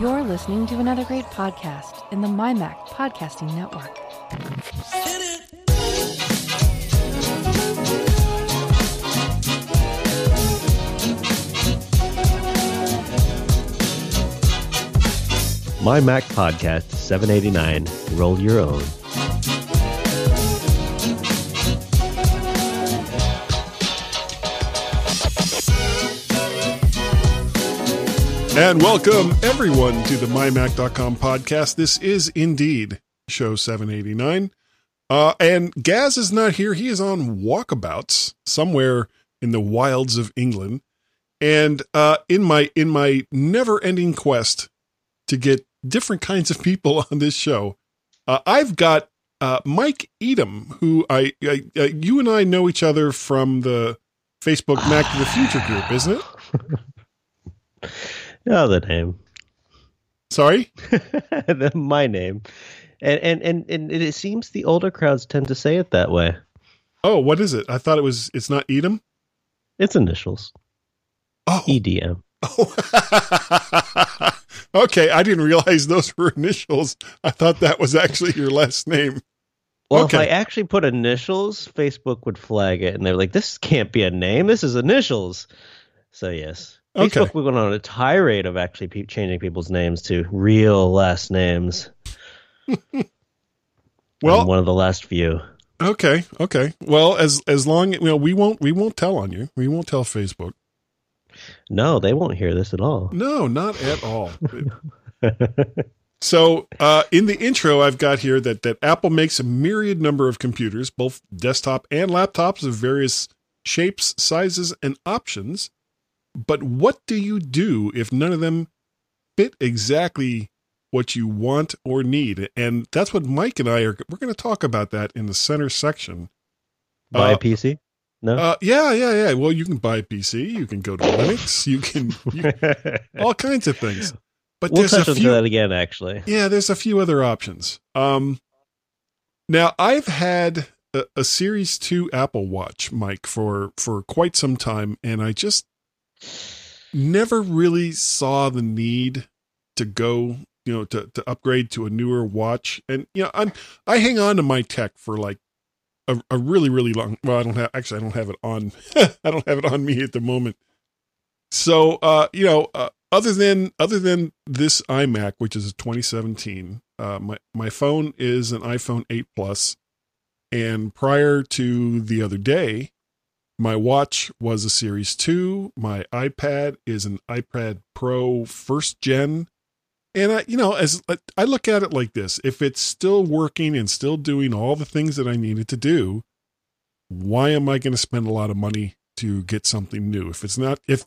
You're listening to another great podcast in the MyMac Podcasting Network. MyMac Podcast 789, Roll Your Own. And welcome, everyone, to the MyMac.com podcast. This is indeed show 789. And Gaz is not here. He is on walkabouts somewhere in the wilds of England. And in my never-ending quest to get different kinds of people on this show, I've got Mike Edom, who I you and I know each other from the Facebook Mac to the Future group, isn't it? Oh, the name. Sorry? My name. And it seems the older crowds tend to say it that way. Oh, what is it? I thought it's not Edom? It's initials. Oh. EDM. Oh. Okay, I didn't realize those were initials. I thought that was actually your last name. Well, okay. If I actually put initials, Facebook would flag it. And they're like, this can't be a name. This is initials. So, yes. Facebook okay. We went on a tirade of actually changing people's names to real last names. Well, I'm one of the last few. Okay. Well, as long as we won't tell on you. We won't tell Facebook. No, they won't hear this at all. No, not at all. So, in the intro, I've got here that Apple makes a myriad number of computers, both desktop and laptops of various shapes, sizes, and options. But what do you do if none of them fit exactly what you want or need? And that's what Mike and I we're going to talk about that in the center section. Buy a PC? No? Yeah. Well, you can buy a PC. You can go to Linux. You can all kinds of things. But we'll touch on that again, actually. Yeah, there's a few other options. Now, I've had a Series 2 Apple Watch, Mike, for quite some time, and I just never really saw the need to go, to upgrade to a newer watch. And, I hang on to my tech for like a really, really long, well, I don't have it on, I don't have it on me at the moment. So, other than this iMac, which is a 2017, my phone is an iPhone 8 Plus. And prior to the other day, my watch was a Series 2. My iPad is an iPad Pro first gen. And I look at it like this, if it's still working and still doing all the things that I needed to do, why am I going to spend a lot of money to get something new? If it's not, if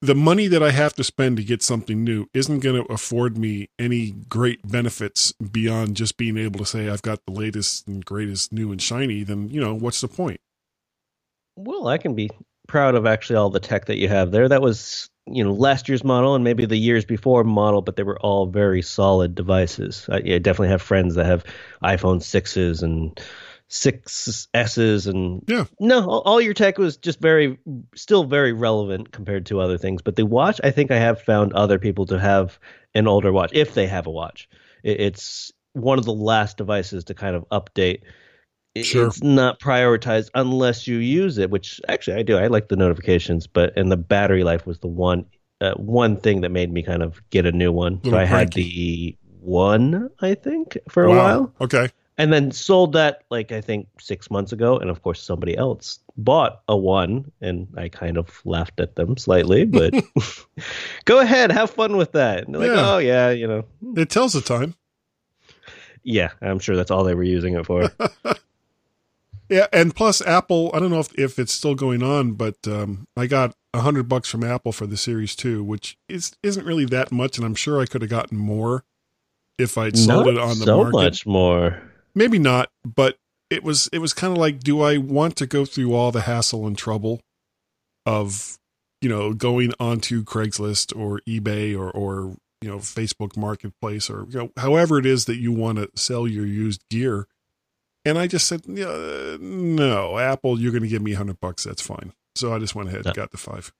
the money that I have to spend to get something new isn't going to afford me any great benefits beyond just being able to say, I've got the latest and greatest new and shiny, then, what's the point? Well, I can be proud of actually all the tech that you have there. That was, last year's model and maybe the years before model, but they were all very solid devices. I definitely have friends that have iPhone 6s and 6s and all your tech was just still very relevant compared to other things. But the watch, I think I have found other people to have an older watch. If they have a watch, it's one of the last devices to kind of update. Sure. It's not prioritized unless you use it, which actually I do. I like the notifications, and the battery life was the one thing that made me kind of get a new one. So I had the one, I think, for a while. Okay. And then sold that, I think, 6 months ago. And, of course, somebody else bought a one, and I kind of laughed at them slightly. But go ahead. Have fun with that. And they're like, oh, yeah. It tells the time. Yeah, I'm sure that's all they were using it for. Yeah, and plus Apple, I don't know if it's still going on, but I got $100 from Apple for the Series 2, which isn't really that much, and I'm sure I could have gotten more if I'd sold it on the market. Not so much more. Maybe not, but it was kind of like, do I want to go through all the hassle and trouble of, going onto Craigslist or eBay or Facebook Marketplace or however it is that you want to sell your used gear? And I just said, no, Apple, you're going to give me $100. That's fine. So I just went ahead and got the $5.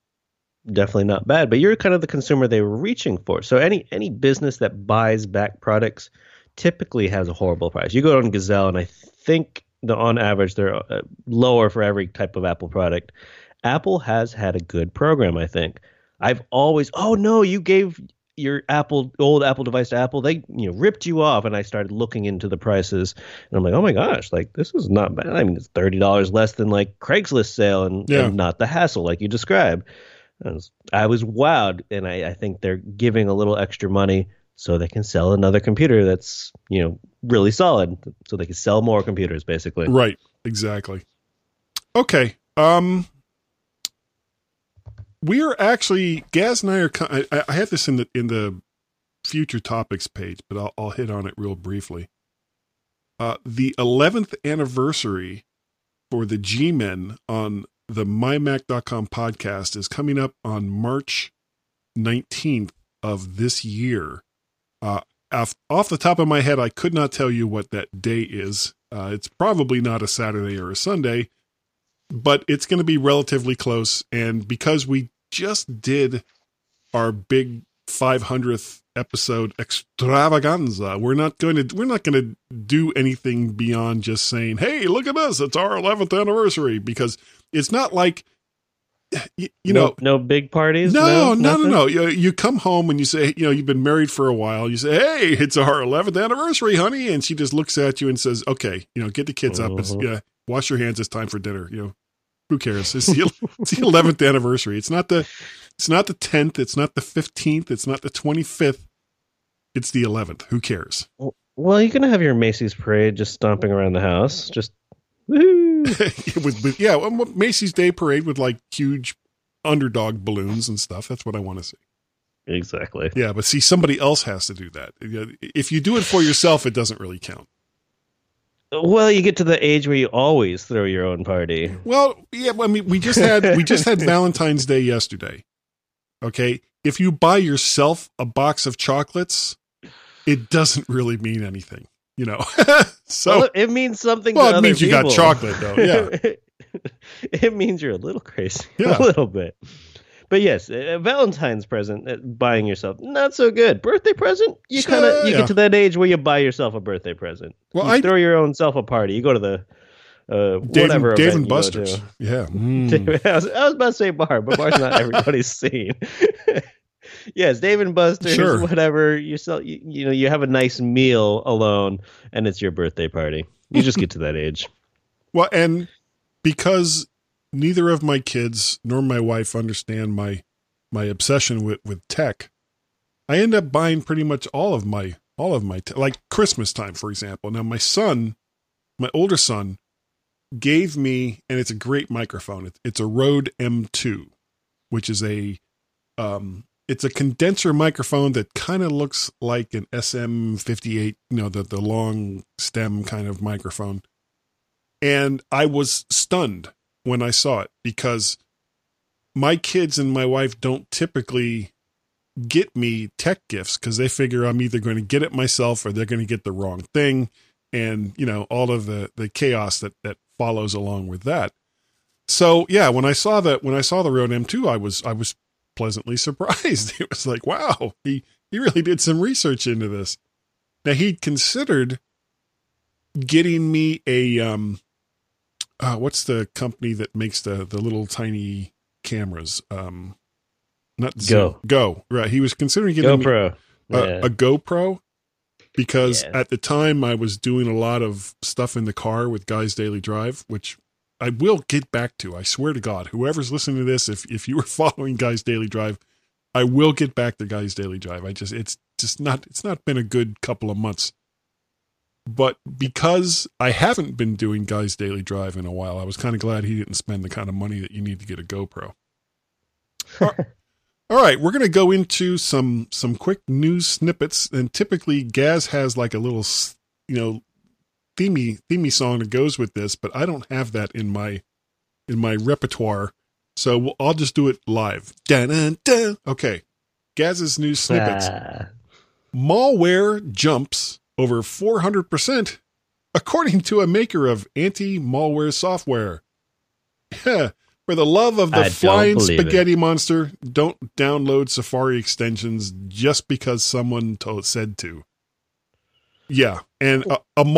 definitely not bad, but you're kind of the consumer they were reaching for. So any business that buys back products typically has a horrible price. You go on Gazelle, and I think on average they're lower for every type of Apple product. Apple has had a good program, I think. I've always, oh no, you gave your old Apple device to Apple, they ripped you off. And I started looking into the prices, and I'm like, oh my gosh, like this is not bad. I mean, it's $30 less than like Craigslist sale, and not the hassle like you described. I was wowed, and I think they're giving a little extra money so they can sell another computer that's really solid, so they can sell more computers basically. Right, exactly. Okay. We are actually, Gaz and I are, I have this in the future topics page, but I'll hit on it real briefly. The 11th anniversary for the G-Men on the MyMac.com podcast is coming up on March 19th of this year. Off the top of my head, I could not tell you what that day is. It's probably not a Saturday or a Sunday, but it's going to be relatively close. And because we just did our big 500th episode extravaganza, we're not going to do anything beyond just saying, hey, look at us, it's our 11th anniversary, because it's not like no big parties. No. You come home and you say, you've been married for a while, you say, hey, it's our 11th anniversary, honey, and she just looks at you and says, okay, get the kids up, and wash your hands, it's time for dinner. Who cares? It's the 11th anniversary. It's not the 10th. It's not the 15th. It's not the 25th. It's the 11th. Who cares? Well, you're going to have your Macy's parade just stomping around the house. Just woo-hoo. With Macy's Day Parade with like huge underdog balloons and stuff. That's what I want to see. Exactly. Yeah, but see, somebody else has to do that. If you do it for yourself, it doesn't really count. Well, you get to the age where you always throw your own party. Well, yeah, I mean, we just had Valentine's Day yesterday. Okay, if you buy yourself a box of chocolates, it doesn't really mean anything, So well, it means something. Well, to it other means people. You got chocolate, though. Yeah, it means you're a little crazy, a little bit. But yes, a Valentine's present, buying yourself, not so good. Birthday present, you kind of get to that age where you buy yourself a birthday present. Well, you throw your own self a party. You go to the Dave and Buster's. Yeah, I was about to say bar, but bar's not everybody's scene. Yes, Dave and Buster's, sure. Whatever. You have a nice meal alone, and it's your birthday party. You just get to that age. Well, and because neither of my kids nor my wife understand my obsession with tech, I end up buying pretty much all of my like Christmas time, for example. Now my older son gave me, and it's a great microphone. It's a Rode M2, which is a condenser microphone that kind of looks like an SM58, the long stem kind of microphone. And I was stunned when I saw it, because my kids and my wife don't typically get me tech gifts, because they figure I'm either going to get it myself or they're going to get the wrong thing. And, all of the chaos that follows along with that. So yeah, when I saw the Rode M2, I was pleasantly surprised. It was like, wow, he really did some research into this. Now, he'd considered getting me a, what's the company that makes the little tiny cameras? Not Go. Go. Right. He was considering getting GoPro. A GoPro, because at the time I was doing a lot of stuff in the car with Guy's Daily Drive, which I will get back to. I swear to God, whoever's listening to this, if you were following Guy's Daily Drive, I will get back to Guy's Daily Drive. It's not been a good couple of months. But because I haven't been doing Guy's Daily Drive in a while, I was kind of glad he didn't spend the kind of money that you need to get a GoPro. All right, we're going to go into some quick news snippets. And typically, Gaz has like a little, themey song that goes with this, but I don't have that in my repertoire. So I'll just do it live. Dun-dun-dun. Okay, Gaz's news snippets. Malware jumps over 400%, according to a maker of anti-malware software. For the love of the flying spaghetti monster, don't download Safari extensions just because someone said to. Yeah, and any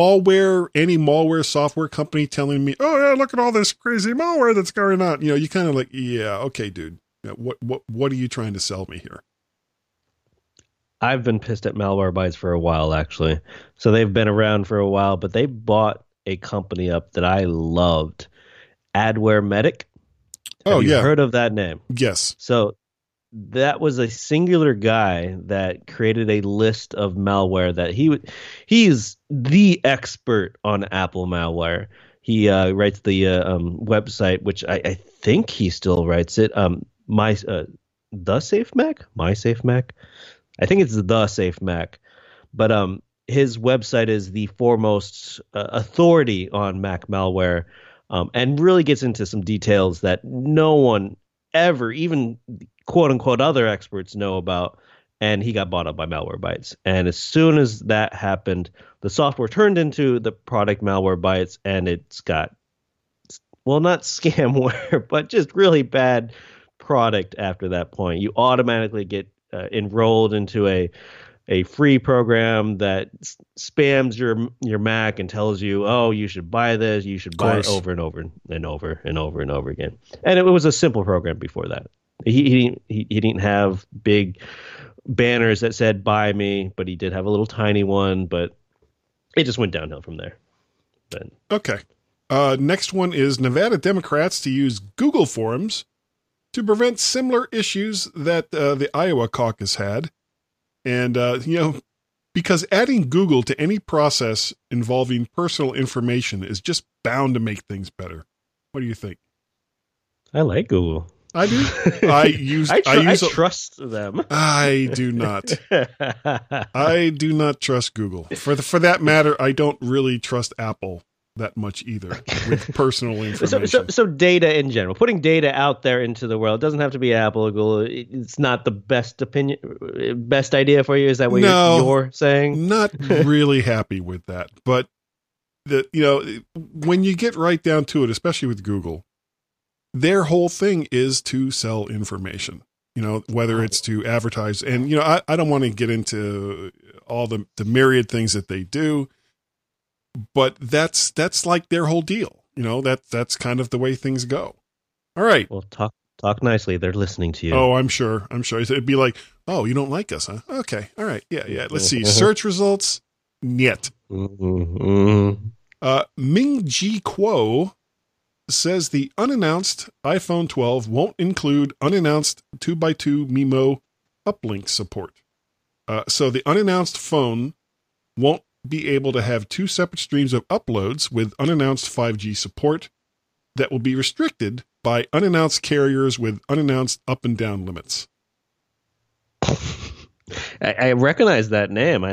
malware software company telling me, oh yeah, look at all this crazy malware that's going on. You know, you kind of like, yeah, okay, dude, what are you trying to sell me here? I've been pissed at Malwarebytes for a while, actually. So they've been around for a while, but they bought a company up that I loved, AdwareMedic. Have you heard of that name? Yes. So that was a singular guy that created a list of malware that he's the expert on Apple malware. He writes the website, which I think he still writes it. My Safe Mac. I think it's the Safe Mac, but his website is the foremost authority on Mac malware. And really gets into some details that no one ever, even quote unquote other experts, know about. And he got bought up by Malwarebytes. And as soon as that happened, the software turned into the product Malwarebytes, and it's got, well, not scamware, but just really bad product after that point. You automatically get enrolled into a free program that spams your Mac and tells you, oh, you should buy this, you should buy it, over and over and over and over and over again. And it was a simple program before that. He didn't have big banners that said buy me, but he did have a little tiny one, but it just went downhill from there. But, okay. Next one is Nevada Democrats to use Google Forms to prevent similar issues that the Iowa caucus had. And, because adding Google to any process involving personal information is just bound to make things better. What do you think? I like Google. I do. I trust them. I do not. I do not trust Google. For that matter, I don't really trust Apple that much either with personal information. So data in general, putting data out there into the world, doesn't have to be Apple or Google. It's not the best idea for you. Is that what you're saying? Not really happy with that. But when you get right down to it, especially with Google, their whole thing is to sell information, whether it's to advertise. And, I don't want to get into all the myriad things that they do. But that's like their whole deal. That's kind of the way things go. All right. Well, talk nicely. They're listening to you. Oh, I'm sure. It'd be like, oh, you don't like us, huh? Okay. All right. Yeah. Let's see. Search results. Niet. Mm-hmm. Ming Ji Kuo says the unannounced iPhone 12 won't include unannounced 2x2 MIMO uplink support. So the unannounced phone won't be able to have two separate streams of uploads with unannounced 5G support that will be restricted by unannounced carriers with unannounced up and down limits. I recognize that name.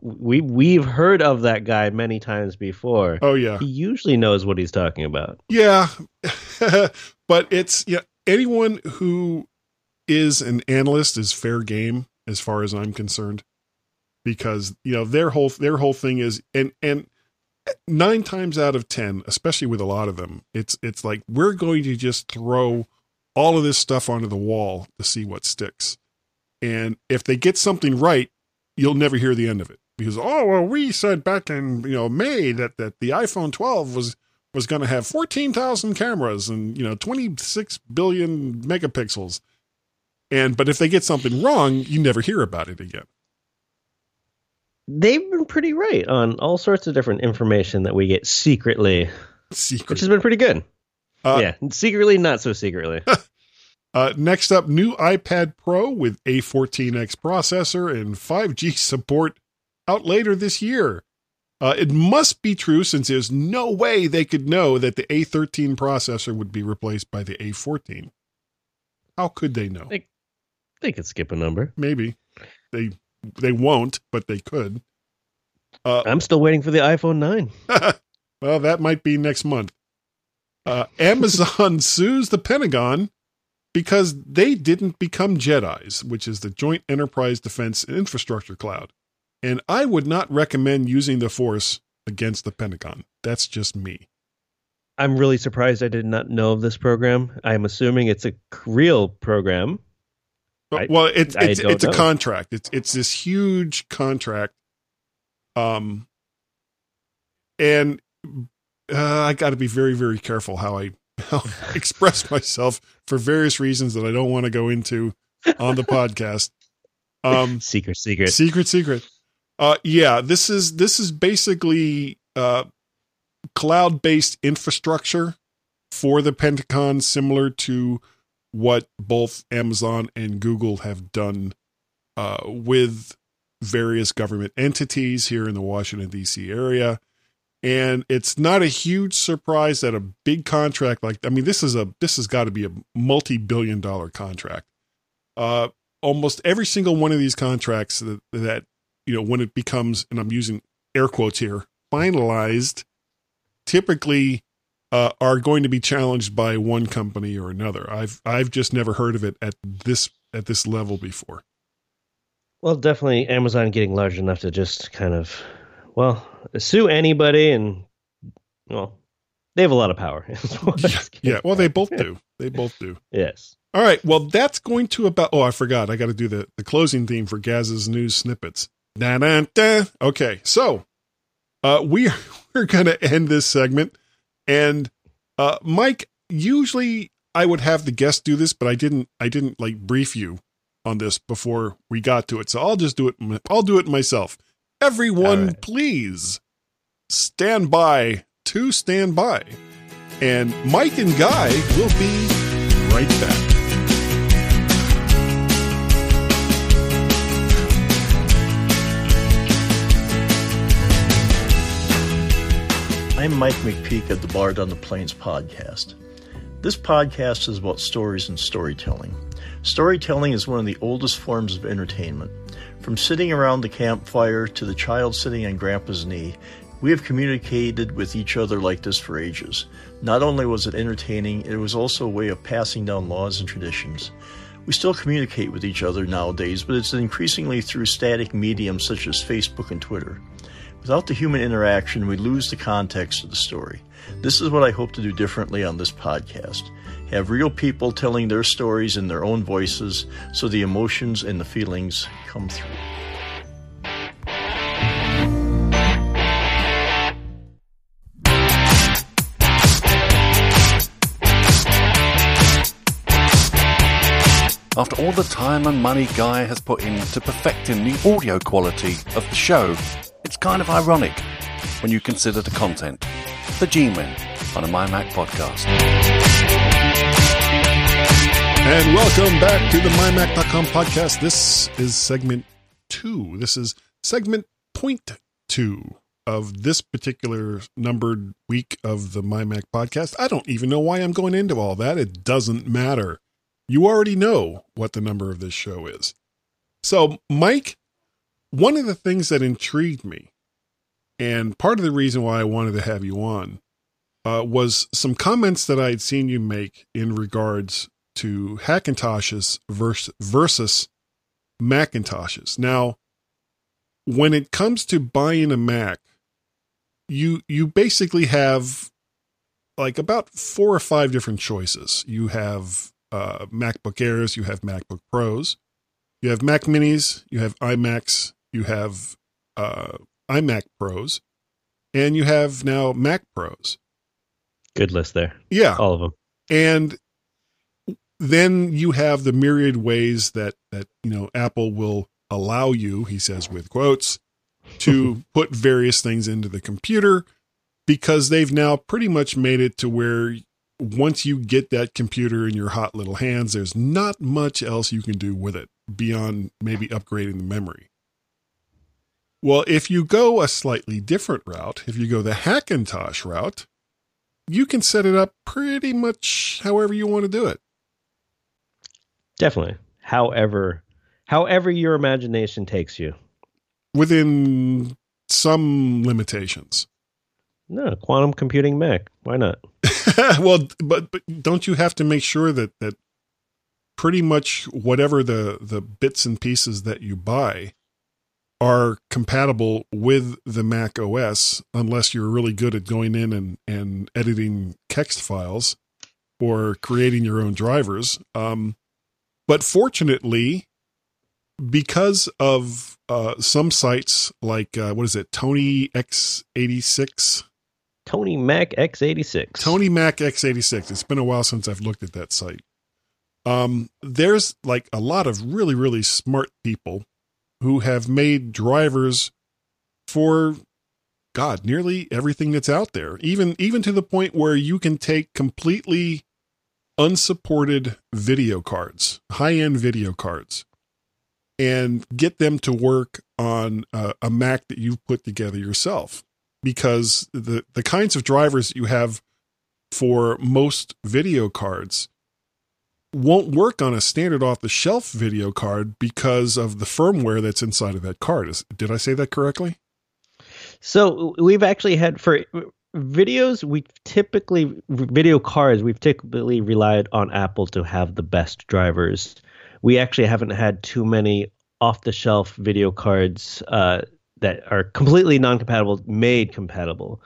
We've heard of that guy many times before. Oh yeah. He usually knows what he's talking about. Yeah. But it's anyone who is an analyst is fair game as far as I'm concerned. Because their whole thing is, and 9 times out of 10, especially with a lot of them, it's like we're going to just throw all of this stuff onto the wall to see what sticks. And if they get something right, you'll never hear the end of it because we said back in May that the iPhone 12 was going to have 14,000 cameras and 26 billion megapixels. But if they get something wrong, you never hear about it again. They've been pretty right on all sorts of different information that we get secretly. Which has been pretty good. Secretly, not so secretly. Next up, new iPad Pro with A14X processor and 5G support out later this year. It must be true since there's no way they could know that the A13 processor would be replaced by the A14. How could they know? They could skip a number. Maybe. They won't, but they could. I'm still waiting for the iPhone 9. Well, that might be next month. Amazon sues the Pentagon because they didn't become JEDIs, which is the Joint Enterprise Defense Infrastructure Cloud. And I would not recommend using the force against the Pentagon. That's just me. I'm really surprised I did not know of this program. I'm assuming it's a real program. Well, it's a contract. It's this huge contract. And I got to be very, very careful how I express myself for various reasons that I don't want to go into on the podcast. Secret. Yeah, this is basically cloud-based infrastructure for the Pentagon, similar to what both Amazon and Google have done with various government entities here in the Washington, D.C. area. And it's not a huge surprise that a big contract this has got to be a multi-billion-dollar contract. Almost every single one of these contracts that when it becomes, and I'm using air quotes here, finalized, typically are going to be challenged by one company or another. I've just never heard of it at this level before. Well, definitely Amazon getting large enough to just kind of sue anybody, and they have a lot of power. Yeah. Well, they both do. Yes. All right. Well, that's going to about. Oh, I forgot. I got to do the closing theme for Gaz's news snippets. Da-da-da. Okay. So we're going to end this segment. And Mike, usually I would have the guest do this, but I didn't brief you on this before we got to it. So I'll just do it. I'll do it myself. Everyone, right. Please stand by to stand by. And Mike and Guy will be right back. I'm Mike McPeak of the Bard on the Plains podcast. This podcast is about stories and storytelling. Storytelling is one of the oldest forms of entertainment. From sitting around the campfire to the child sitting on Grandpa's knee, we have communicated with each other like this for ages. Not only was it entertaining, it was also a way of passing down laws and traditions. We still communicate with each other nowadays, but it's increasingly through static mediums such as Facebook and Twitter. Without the human interaction, we lose the context of the story. This is what I hope to do differently on this podcast. Have real people telling their stories in their own voices so the emotions and the feelings come through. After all the time and money Guy has put into perfecting the audio quality of the show, it's kind of ironic when you consider the content. The G-Men on a MyMac podcast. And welcome back to the MyMac.com podcast. This is segment 2. This is segment 0.2 of this particular numbered week of the MyMac podcast. I don't even know why I'm going into all that. It doesn't matter. You already know what the number of this show is. So, Mike, one of the things that intrigued me, and part of the reason why I wanted to have you on, was some comments that I had seen you make in regards to Hackintoshes versus Macintoshes. Now, when it comes to buying a Mac, you basically have about 4 or 5 different choices. You have MacBook Airs, you have MacBook Pros, you have Mac Minis, you have iMacs, you have iMac Pros, and you have now Mac Pros. Good list there. Yeah. All of them. And then you have the myriad ways that Apple will allow you, he says with quotes, to put various things into the computer, because they've now pretty much made it to where once you get that computer in your hot little hands, there's not much else you can do with it beyond maybe upgrading the memory. Well, if you go a slightly different route, if you go the Hackintosh route, you can set it up pretty much however you want to do it. Definitely. However your imagination takes you. Within some limitations. No, quantum computing Mac. Why not? Well, but don't you have to make sure that pretty much whatever the bits and pieces that you buy are compatible with the Mac OS, unless you're really good at going in and editing kext files or creating your own drivers. But fortunately, because of some sites like, what is it, Tony Mac x86. Tony Mac x86. It's been a while since I've looked at that site. There's like a lot of really, really smart people who have made drivers for, God, nearly everything that's out there, even to the point where you can take completely unsupported video cards, high-end video cards, and get them to work on a Mac that you've put together yourself. Because the kinds of drivers that you have for most video cards won't work on a standard off-the-shelf video card because of the firmware that's inside of that card. Did I say that correctly? So we've actually had for videos, we've typically relied on Apple to have the best drivers. We actually haven't had too many off-the-shelf video cards that are completely non-compatible made compatible.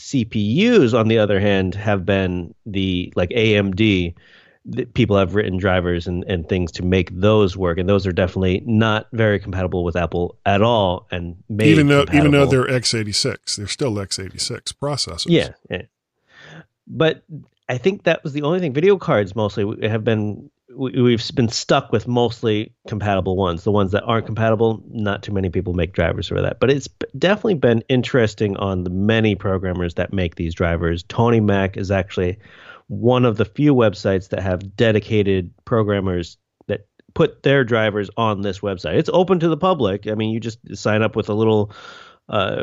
CPUs, on the other hand, have been AMD. People have written drivers and things to make those work, and those are definitely not very compatible with Apple at all. And made even though they're x86, they're still x86 processors. Yeah, but I think that was the only thing. Video cards mostly have been. We've been stuck with mostly compatible ones. The ones that aren't compatible, not too many people make drivers for that. But it's definitely been interesting on the many programmers that make these drivers. Tony Mac is actually one of the few websites that have dedicated programmers that put their drivers on this website. It's open to the public. I mean, you just sign up with a little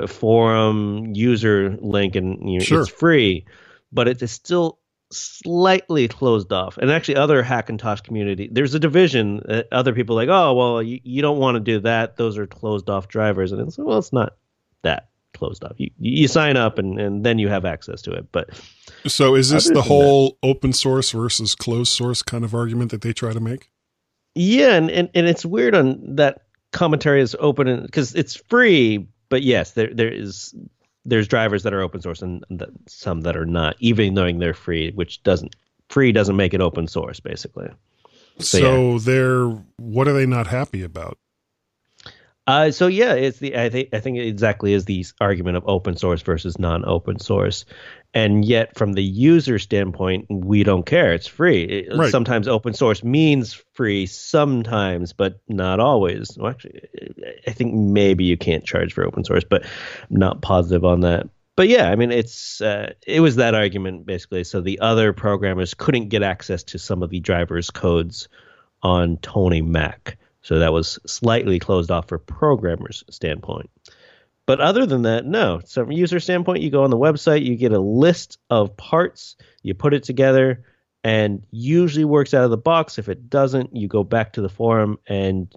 forum user link and it's free, but it is still slightly closed off. And actually other Hackintosh community, there's a division. Other people are like, oh, well, you don't want to do that. Those are closed off drivers. And it's like, well, it's not that closed off. You sign up and then you have access to it. But so is this the whole open source versus closed source kind of argument that they try to make? Yeah, and it's weird on that commentary is open because it's free, but yes, there's drivers that are open source and some that are not, even knowing they're free, which doesn't make it open source basically. So what are they not happy about? It's I think it exactly is the argument of open source versus non-open source, and yet from the user standpoint, we don't care. It's free. Right. Sometimes open source means free, sometimes, but not always. Well, actually, I think maybe you can't charge for open source, but I'm not positive on that. But yeah, I mean, it was that argument basically. So the other programmers couldn't get access to some of the drivers' codes on Tony Mac. So that was slightly closed off for programmers' standpoint. But other than that, no. So from user standpoint, you go on the website, you get a list of parts, you put it together, and usually works out of the box. If it doesn't, you go back to the forum, and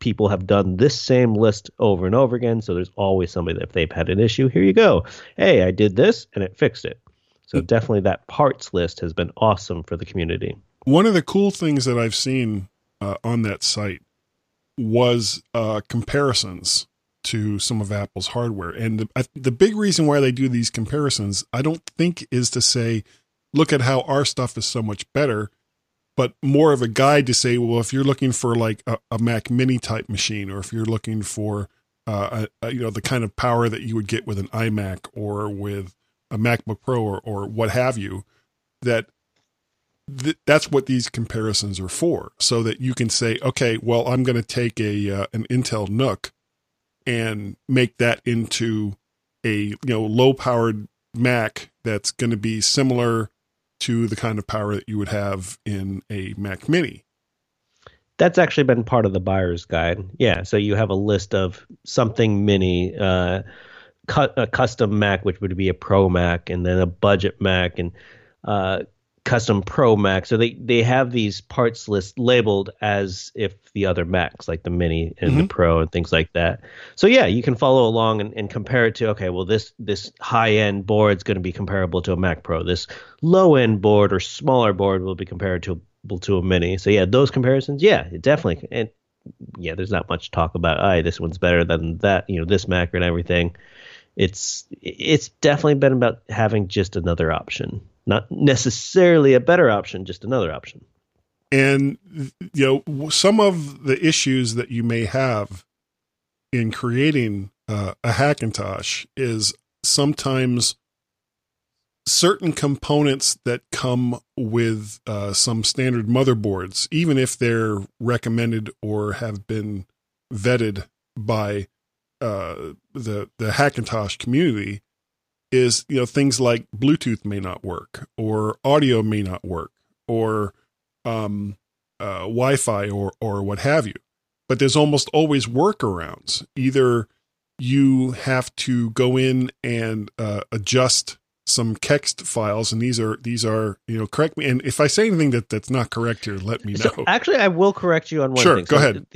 people have done this same list over and over again. So there's always somebody that if they've had an issue, here you go. Hey, I did this, and it fixed it. So definitely that parts list has been awesome for the community. One of the cool things that I've seen on that site was comparisons to some of Apple's hardware. And the big reason why they do these comparisons, I don't think, is to say, look at how our stuff is so much better, but more of a guide to say, well, if you're looking for like a Mac Mini type machine, or if you're looking for the kind of power that you would get with an iMac or with a MacBook Pro or what have you, that that's what these comparisons are for, so that you can say, okay, well, I'm going to take an Intel Nook and make that into a low-powered Mac that's going to be similar to the kind of power that you would have in a Mac Mini. That's actually been part of the buyer's guide. Yeah, so you have a list of something mini, a custom Mac, which would be a Pro Mac, and then a budget Mac, and custom Pro Mac. So they have these parts lists labeled as if the other Macs, like the Mini and the Pro and things like that. So yeah, you can follow along and compare it to, okay, well, this high-end board's going to be comparable to a Mac Pro. This low-end board or smaller board will be comparable to a Mini. So yeah, those comparisons, yeah, it definitely. And yeah, there's not much talk about, this one's better than that, you know, this Mac and everything. It's definitely been about having just another option, not necessarily a better option, just another option. And, you know, some of the issues that you may have in creating a Hackintosh is sometimes certain components that come with some standard motherboards, even if they're recommended or have been vetted by the Hackintosh community, is, you know, things like Bluetooth may not work, or audio may not work, or Wi-Fi or what have you. But there's almost always workarounds. Either you have to go in and adjust some kext files, and these are, you know, correct me. And if I say anything that's not correct here, let me know. So actually, I will correct you on one thing. Sure, go ahead.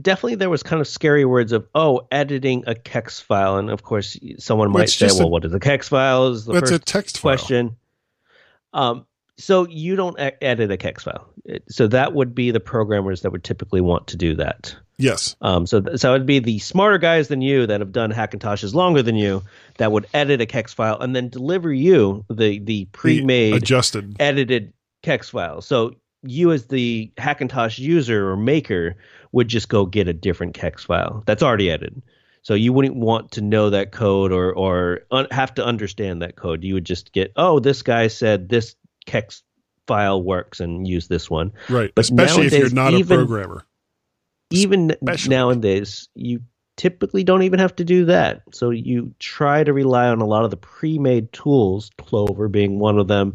Definitely there was kind of scary words of, editing a kext file. And of course, someone might say, well, what is a kext file? It's a text question. So you don't edit a kext file. So that would be the programmers that would typically want to do that. Yes. So it'd be the smarter guys than you that have done Hackintoshes longer than you that would edit a kext file and then deliver you the pre-made, adjusted, edited kext file. So you as the Hackintosh user or maker would just go get a different kext file that's already edited. So you wouldn't want to know that code or have to understand that code. You would just get, this guy said this kext file works, and use this one. Right. But especially nowadays, if you're not a programmer. Especially nowadays, you typically don't even have to do that. So you try to rely on a lot of the pre-made tools, Clover being one of them,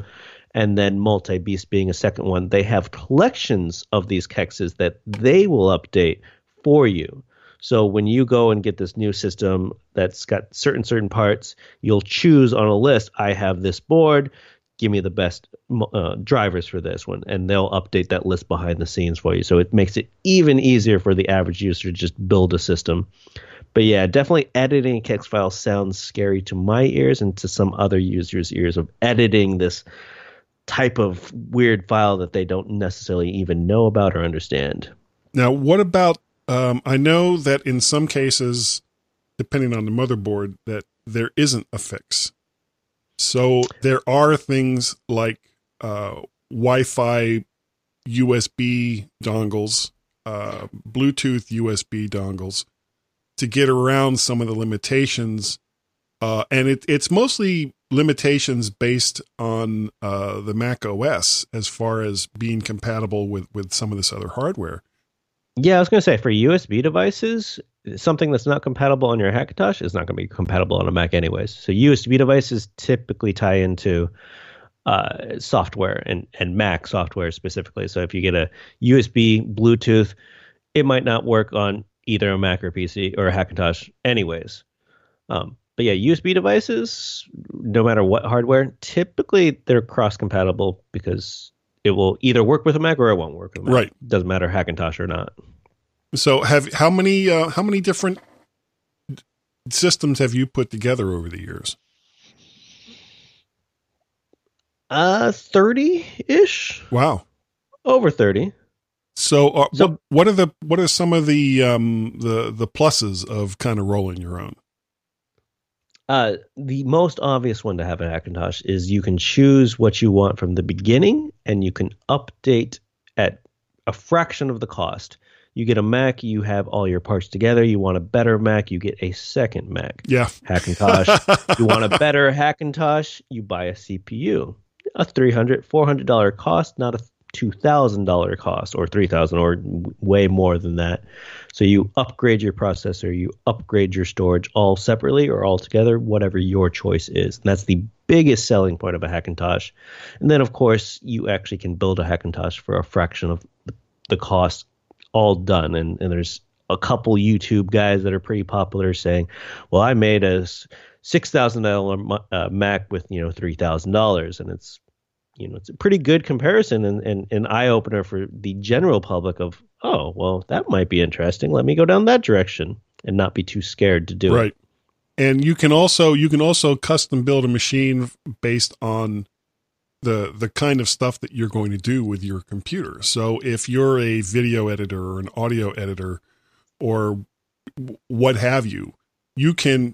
and then Multibeast being a second one. They have collections of these kexts that they will update for you. So when you go and get this new system that's got certain parts, you'll choose on a list, I have this board, give me the best drivers for this one, and they'll update that list behind the scenes for you. So it makes it even easier for the average user to just build a system. But yeah, definitely editing a kext file sounds scary to my ears and to some other users' ears of editing this type of weird file that they don't necessarily even know about or understand. Now, what about, I know that in some cases, depending on the motherboard, that there isn't a fix. So there are things like Wi-Fi USB dongles, Bluetooth USB dongles, to get around some of the limitations. And it's mostly limitations based on the Mac OS as far as being compatible with some of this other hardware. Yeah, I was going to say, for USB devices, something that's not compatible on your Hackintosh is not going to be compatible on a Mac anyways. So USB devices typically tie into software and Mac software specifically. So if you get a USB Bluetooth, it might not work on either a Mac or PC or a Hackintosh anyways. But yeah, USB devices, no matter what hardware, typically they're cross-compatible because it will either work with a Mac or it won't work with a Mac. Right. Doesn't matter Hackintosh or not. So how many different systems have you put together over the years? 30-ish. Wow. Over 30. So what are some of the pluses of kind of rolling your own? The most obvious one to have in Hackintosh is you can choose what you want from the beginning, and you can update at a fraction of the cost. You get a Mac, you have all your parts together. You want a better Mac, you get a second Mac. Yeah. Hackintosh. You want a better Hackintosh, you buy a CPU. A $300, $400 cost, not a $2,000 cost, or $3,000, or way more than that. So you upgrade your processor, you upgrade your storage, all separately or all together, whatever your choice is. And that's the biggest selling point of a Hackintosh. And then, of course, you actually can build a Hackintosh for a fraction of the cost, all done. And there's a couple YouTube guys that are pretty popular saying, well, I made a $6,000 Mac with, you know, $3,000, and it's, you know, it's a pretty good comparison and an eye-opener for the general public of, oh, well, that might be interesting. Let me go down that direction and not be too scared to do it. And you can also custom build a machine based on the kind of stuff that you're going to do with your computer. So if you're a video editor or an audio editor or what have you, you can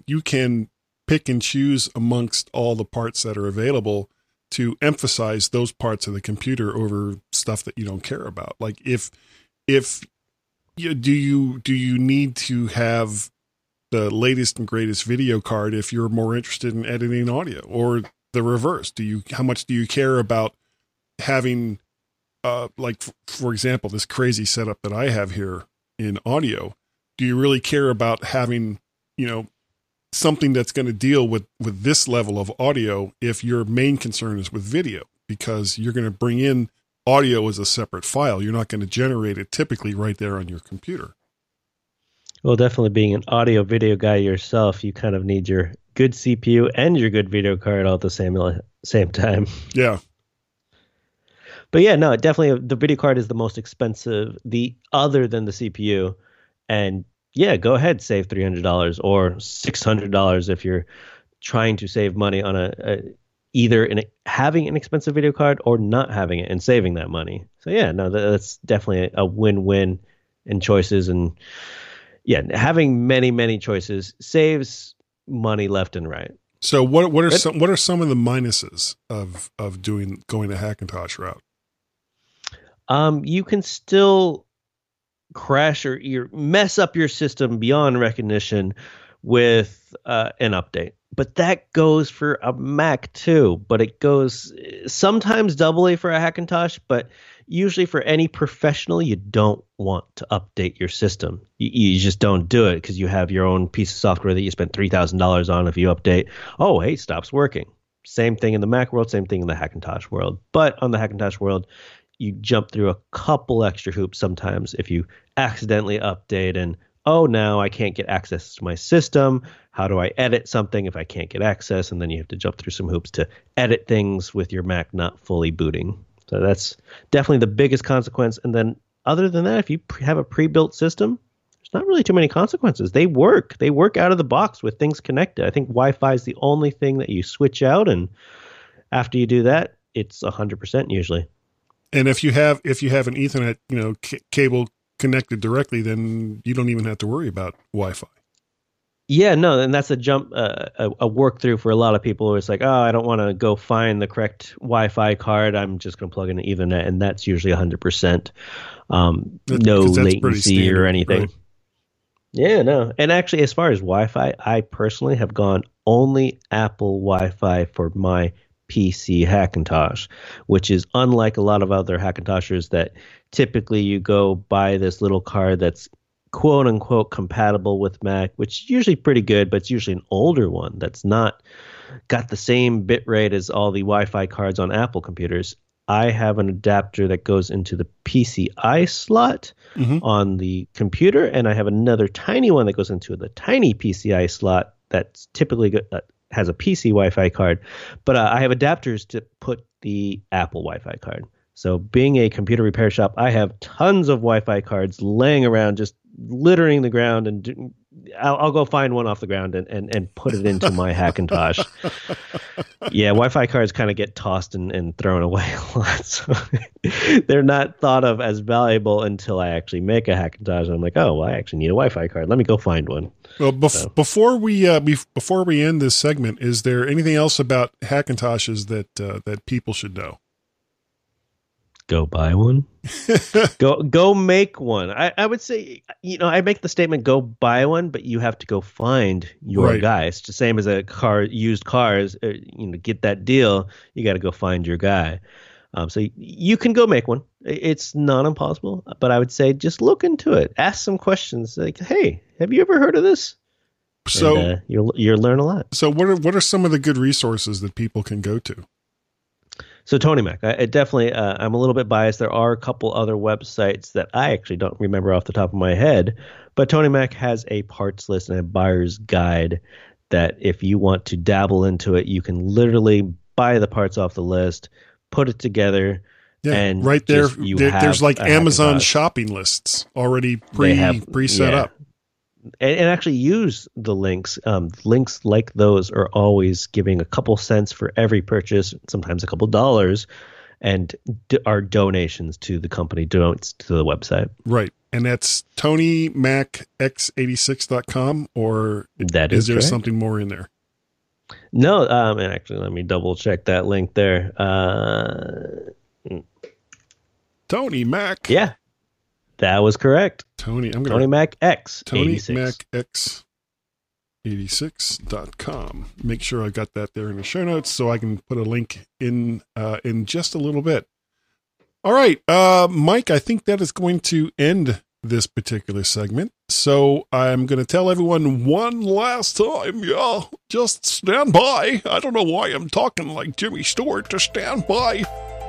pick and choose amongst all the parts that are available to emphasize those parts of the computer over stuff that you don't care about. Like if you do you need to have the latest and greatest video card if you're more interested in editing audio, or the reverse? How much do you care about having, like for example, this crazy setup that I have here in audio? Do you really care about having, something that's going to deal with this level of audio if your main concern is with video? Because you're going to bring in audio as a separate file. You're not going to generate it typically right there on your computer. Well, definitely being an audio video guy yourself, you kind of need your good CPU and your good video card all at the same time. Yeah. But yeah, no, definitely the video card is the most expensive, the other than the CPU. And yeah, go ahead, save $300 or $600 if you're trying to save money on having an expensive video card or not having it and saving that money. So yeah, no, that's definitely a win-win in choices. And yeah, having many, many choices saves money left and right. So what are some of the minuses of going the Hackintosh route? You can still crash or mess up your system beyond recognition with an update. But that goes for a Mac too, but it goes sometimes doubly for a Hackintosh, but usually for any professional, you don't want to update your system. You just don't do it because you have your own piece of software that you spent $3,000 on. If you update, oh, hey, stops working. Same thing in the Mac world, same thing in the Hackintosh world. But on the Hackintosh world, you jump through a couple extra hoops sometimes if you accidentally update and, oh, now I can't get access to my system. How do I edit something if I can't get access? And then you have to jump through some hoops to edit things with your Mac not fully booting. So that's definitely the biggest consequence. And then other than that, if you have a pre-built system, there's not really too many consequences. They work out of the box with things connected. I think Wi-Fi is the only thing that you switch out. And after you do that, it's 100% usually. And if you have an Ethernet, cable connected directly, then you don't even have to worry about Wi-Fi. Yeah, no, and that's a jump, a work through for a lot of people where it's like, oh, I don't want to go find the correct Wi-Fi card. I'm just going to plug in an Ethernet, and that's usually 100%. No latency standard, or anything. Right? Yeah, no. And actually, as far as Wi-Fi, I personally have gone only Apple Wi-Fi for my PC Hackintosh, which is unlike a lot of other Hackintoshers that typically you go buy this little card that's quote unquote compatible with Mac, which is usually pretty good, but it's usually an older one that's not got the same bit rate as all the Wi-Fi cards on Apple computers. I have an adapter that goes into the PCI slot on the computer, and I have another tiny one that goes into the tiny PCI slot that's typically has a PC Wi-Fi card, but I have adapters to put the Apple Wi-Fi card. So being a computer repair shop, I have tons of Wi-Fi cards laying around, just littering the ground, and I'll go find one off the ground and put it into my Hackintosh. Yeah, Wi-Fi cards kind of get tossed and thrown away a lot. So they're not thought of as valuable until I actually make a Hackintosh. And I'm like, oh, well, I actually need a Wi-Fi card. Let me go find one. Well, before we end this segment, is there anything else about Hackintoshes that people should know? Go buy one. go make one. I would say, I make the statement, go buy one, but you have to go find your guy. It's the same as a car, used cars, get that deal. You got to go find your guy. So you can go make one. It's not impossible, but I would say just look into it. Ask some questions like, hey, have you ever heard of this? So you'll learn a lot. So what are some of the good resources that people can go to? So Tony Mac, I definitely, I'm a little bit biased. There are a couple other websites that I actually don't remember off the top of my head, but Tony Mac has a parts list and a buyer's guide that if you want to dabble into it, you can literally buy the parts off the list, put it together. Yeah, and right there, there's like Amazon shopping lists already pre-set up. And actually use the links. Links like those are always giving a couple cents for every purchase, sometimes a couple dollars, and are donations to the company, donates to the website. Right. And that's Tony Mac x86.com, or that is there correct. Something more in there? No. And actually, let me double check that link there. Tony Mac. Yeah. That was correct. Tony Mac x86. TonyMacX86.com. Make sure I got that there in the show notes so I can put a link in just a little bit. All right, Mike, I think that is going to end this particular segment. So I'm going to tell everyone one last time, yeah, just stand by. I don't know why I'm talking like Jimmy Stewart. Just stand by,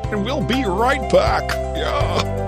and we'll be right back. Yeah.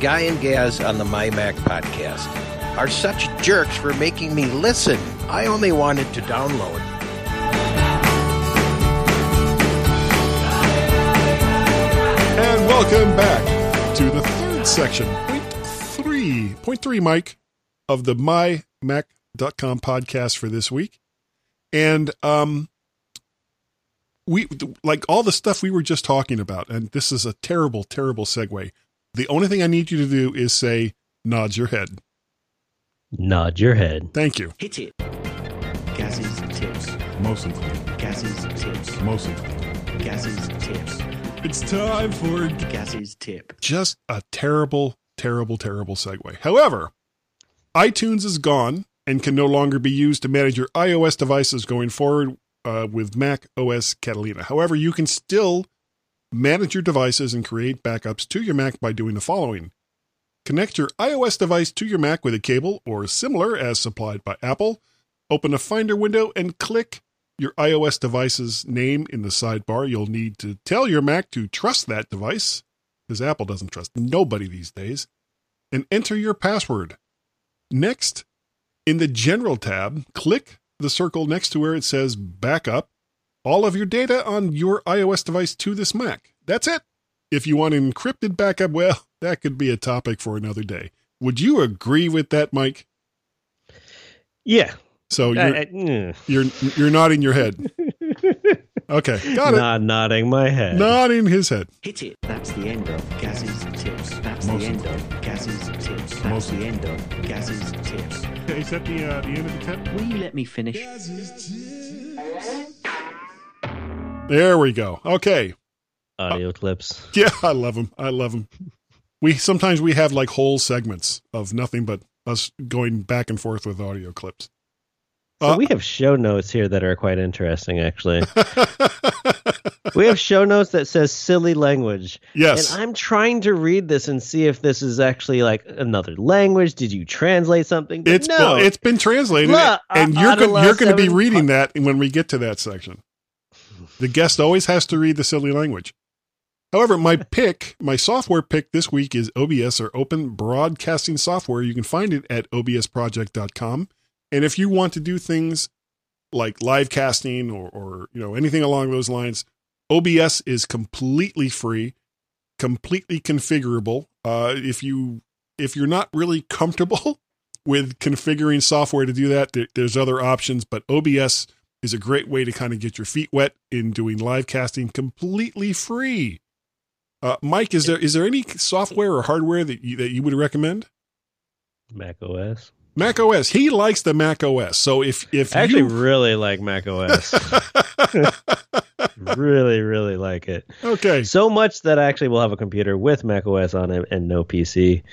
Guy and Gaz on the MyMac podcast are such jerks for making me listen. I only wanted to download. And welcome back to the third section, point three, Mike, of the MyMac.com podcast for this week. And we like all the stuff we were just talking about, and this is a terrible, terrible segue. The only thing I need you to do is say, nod your head. Nod your head. Thank you. Hit it. Gaz's tips. Mostly. Gaz's tips. Mostly. Gaz's tips. It's time for Gaz's tip. Just a terrible, terrible, terrible segue. However, iTunes is gone and can no longer be used to manage your iOS devices going forward with Mac OS Catalina. However, you can still manage your devices and create backups to your Mac by doing the following. Connect your iOS device to your Mac with a cable or similar as supplied by Apple. Open a Finder window and click your iOS device's name in the sidebar. You'll need to tell your Mac to trust that device, because Apple doesn't trust nobody these days, and enter your password. Next, in the General tab, click the circle next to where it says Backup all of your data on your iOS device to this Mac. That's it. If you want an encrypted backup, well, that could be a topic for another day. Would you agree with that, Mike? Yeah. So you're nodding your head. Okay, got it. Not nodding my head. Nodding his head. Hit it. That's the end of Gaz's tips. That's the end of Gaz's tips. That's the end of Gaz's tips. Is that the end of the tip? Will you let me finish? Gaz's tips. There we go. Okay. Audio clips. Yeah, I love them. We sometimes have like whole segments of nothing but us going back and forth with audio clips. So we have show notes here that are quite interesting, actually. We have show notes that says silly language. Yes. And I'm trying to read this and see if this is actually like another language. Did you translate something? But it's no. It's been translated. And you're going to be reading that when we get to that section. The guest always has to read the silly language. However, my software pick this week is OBS, or Open Broadcasting Software. You can find it at obsproject.com. And if you want to do things like live casting or you know, anything along those lines, OBS is completely free, completely configurable. If you're not really comfortable with configuring software to do that, there's other options, but OBS is a great way to kind of get your feet wet in doing live casting completely free. Mike, is there any software or hardware that you would recommend? Mac OS. He likes the Mac OS. So I really like Mac OS. Really, really like it. Okay. So much that I actually will have a computer with Mac OS on it and no PC,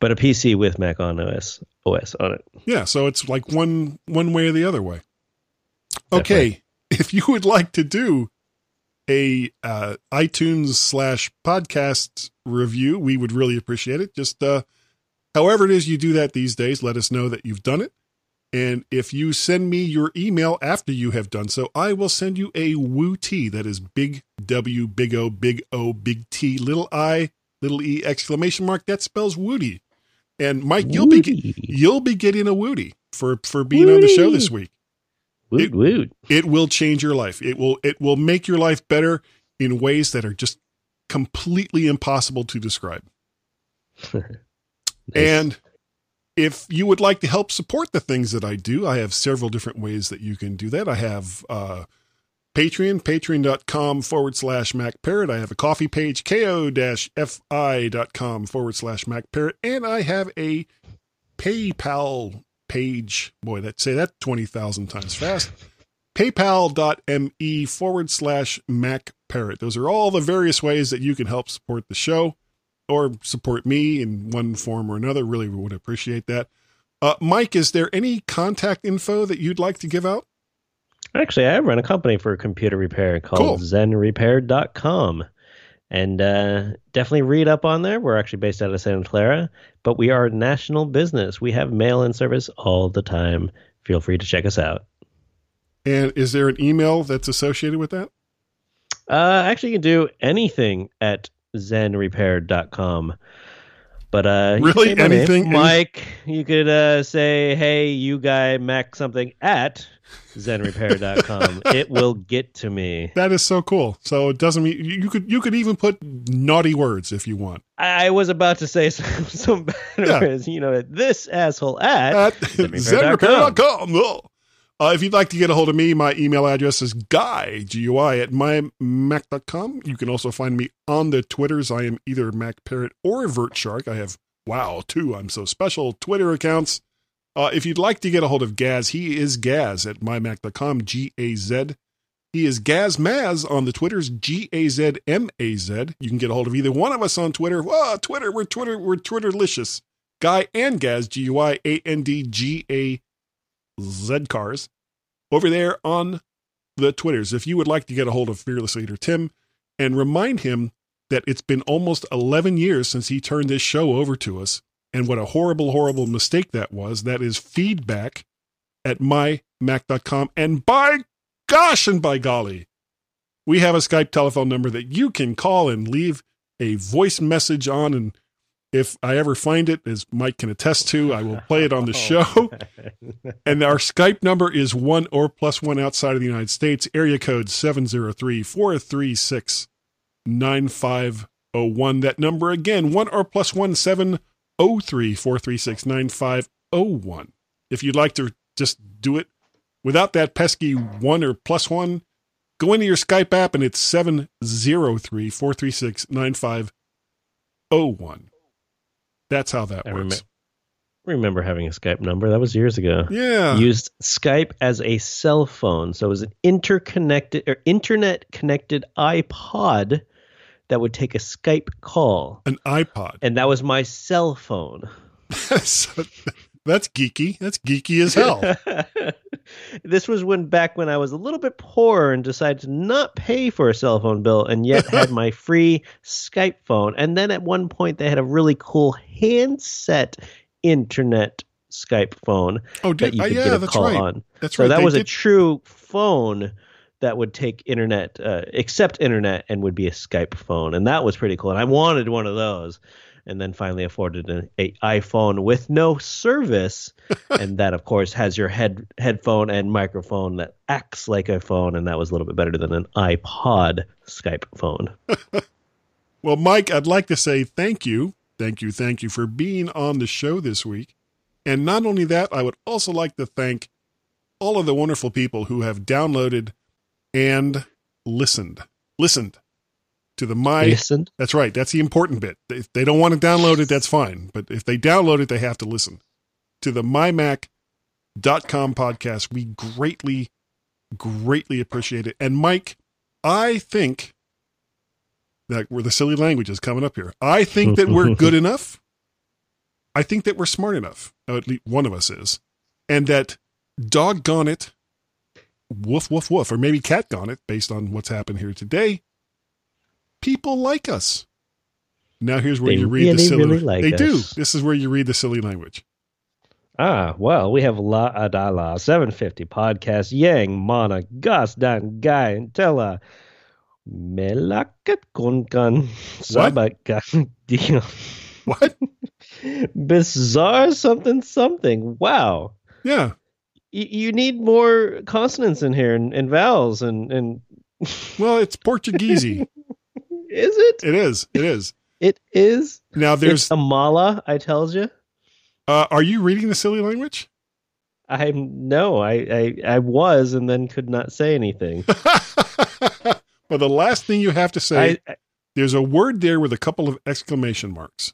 but a PC with Mac OS on it. Yeah. So it's like one way or the other way. Okay, if you would like to do a iTunes/podcast review, we would really appreciate it. Just however it is you do that these days, let us know that you've done it. And if you send me your email after you have done so, I will send you a Woo-T. That is big W, big O, big O, big T, little I, little E, exclamation mark. That spells Woody. And Mike, you'll be getting a Woody for being Woody on the show this week. Woot. It will change your life. It will make your life better in ways that are just completely impossible to describe. Nice. And if you would like to help support the things that I do, I have several different ways that you can do that. I have Patreon, patreon.com/MacParrot. I have a coffee page, ko-fi.com/MacParrot. And I have a PayPal page. Boy, say that 20,000 times fast. paypal.me/MacParrot. Those are all the various ways that you can help support the show, or support me in one form or another. Really would appreciate that. Mike, is there any contact info that you'd like to give out? Actually, I run a company for computer repair called zenrepair.com. And definitely read up on there. We're actually based out of Santa Clara, but we are a national business. We have mail-in service all the time. Feel free to check us out. And is there an email that's associated with that? Actually, you can do anything at zenrepair.com. But really, anything, Mike, you could say, hey, you guy Mac something at zenrepair.com. It will get to me. That is so cool. So it doesn't mean you could even put naughty words if you want. I was about to say some better is, this asshole at zenrepair.com. If you'd like to get a hold of me, my email address is guy@mymac.com. You can also find me on the Twitters. I am either MacParrot or VertShark. I have, two I'm so special Twitter accounts. If you'd like to get a hold of Gaz, he is Gaz@mymac.com, G-A-Z. He is GazMaz on the Twitters, G-A-Z-M-A-Z. You can get a hold of either one of us on Twitter. Whoa, Twitter, we're Twitterlicious. Guy and Gaz, G-U-Y-A-N-D-G-A-Z. Z cars over there on the Twitters. If you would like to get a hold of fearless leader Tim and remind him that it's been almost 11 years since he turned this show over to us, and what a horrible, horrible mistake that was, that is feedback@mymac.com. And by gosh and by golly, we have a Skype telephone number that you can call and leave a voice message on, and if I ever find it, as Mike can attest to, I will play it on the show. And our Skype number is 1 or +1 outside of the United States. Area code 703-436-9501. That number again, 1 or +1 703-436-9501. If you'd like to just do it without that pesky 1 or +1, go into your Skype app and it's 703-436-9501. That's how that works. Remember having a Skype number. That was years ago. Yeah. Used Skype as a cell phone. So it was an internet connected iPod that would take a Skype call. An iPod. And that was my cell phone. That's geeky. That's geeky as hell. This was back when I was a little bit poor and decided to not pay for a cell phone bill and yet had my free Skype phone. And then at one point they had a really cool handset internet Skype phone that you could get a call on. That's right. So that was a true phone that would take accept internet and would be a Skype phone. And that was pretty cool. And I wanted one of those. And then finally afforded an iPhone with no service. And that, of course, has your headphone and microphone that acts like a phone. And that was a little bit better than an iPod Skype phone. Well, Mike, I'd like to say thank you. Thank you for being on the show this week. And not only that, I would also like to thank all of the wonderful people who have downloaded and listened. To the listen. That's right. That's the important bit. If they don't want to download it, that's fine. But if they download it, they have to listen to the MyMac.com podcast. We greatly, greatly appreciate it. And Mike, I think that the silly language is coming up here. I think that we're good enough. I think that we're smart enough. At least one of us is. And that doggone it, woof, woof, woof, or maybe catgone it based on what's happened here today. People like us. Now here's where you read the silly language. This is where you read the silly language. Ah, well, we have La Adala, 750 Podcast, Yang, Mana, Gus, Dan, Guy, and Tella. Melakat Kunkan. What? Bizarre something something. Wow. Yeah. You need more consonants in here and vowels and... Well, it's Portuguese-y. Is it? It is. It is. It is. Now there's... It's Amala, I tells you. Are you reading the silly language? No, I was and then could not say anything. Well, the last thing you have to say, there's a word there with a couple of exclamation marks.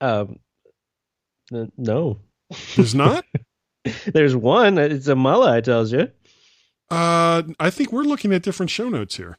No. There's not? There's one. It's Amala, I tells you. I think we're looking at different show notes here.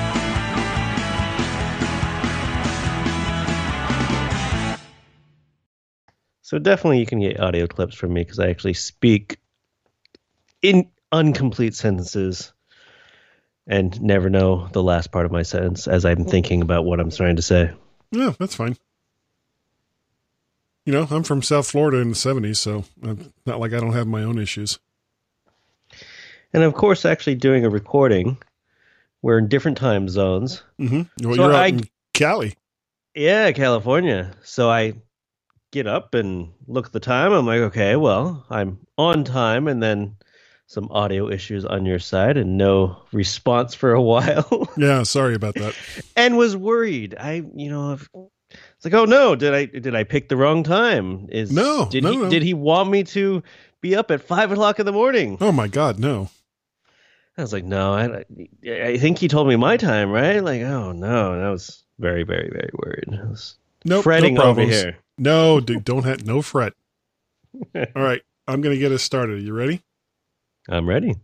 So definitely you can get audio clips from me because I actually speak in incomplete sentences and never know the last part of my sentence as I'm thinking about what I'm trying to say. Yeah, that's fine. You know, I'm from South Florida in the 70s, so I'm not like I don't have my own issues. And of course, actually doing a recording, we're in different time zones. Mm-hmm. Well, so you're out in Cali. Yeah, California. So I... get up and look at the time. I'm like, okay, well, I'm on time, and then some audio issues on your side and no response for a while. Yeah, sorry about that. And was worried. It's like, oh no, did I pick the wrong time? No. Did he want me to be up at 5 o'clock in the morning? Oh my God, no. I was like, no, I think he told me my time, right? Like, oh no, and I was very, very, very worried. I was fretting over here. No, dude, don't have no fret. All right, I'm going to get us started. Are you ready? I'm ready.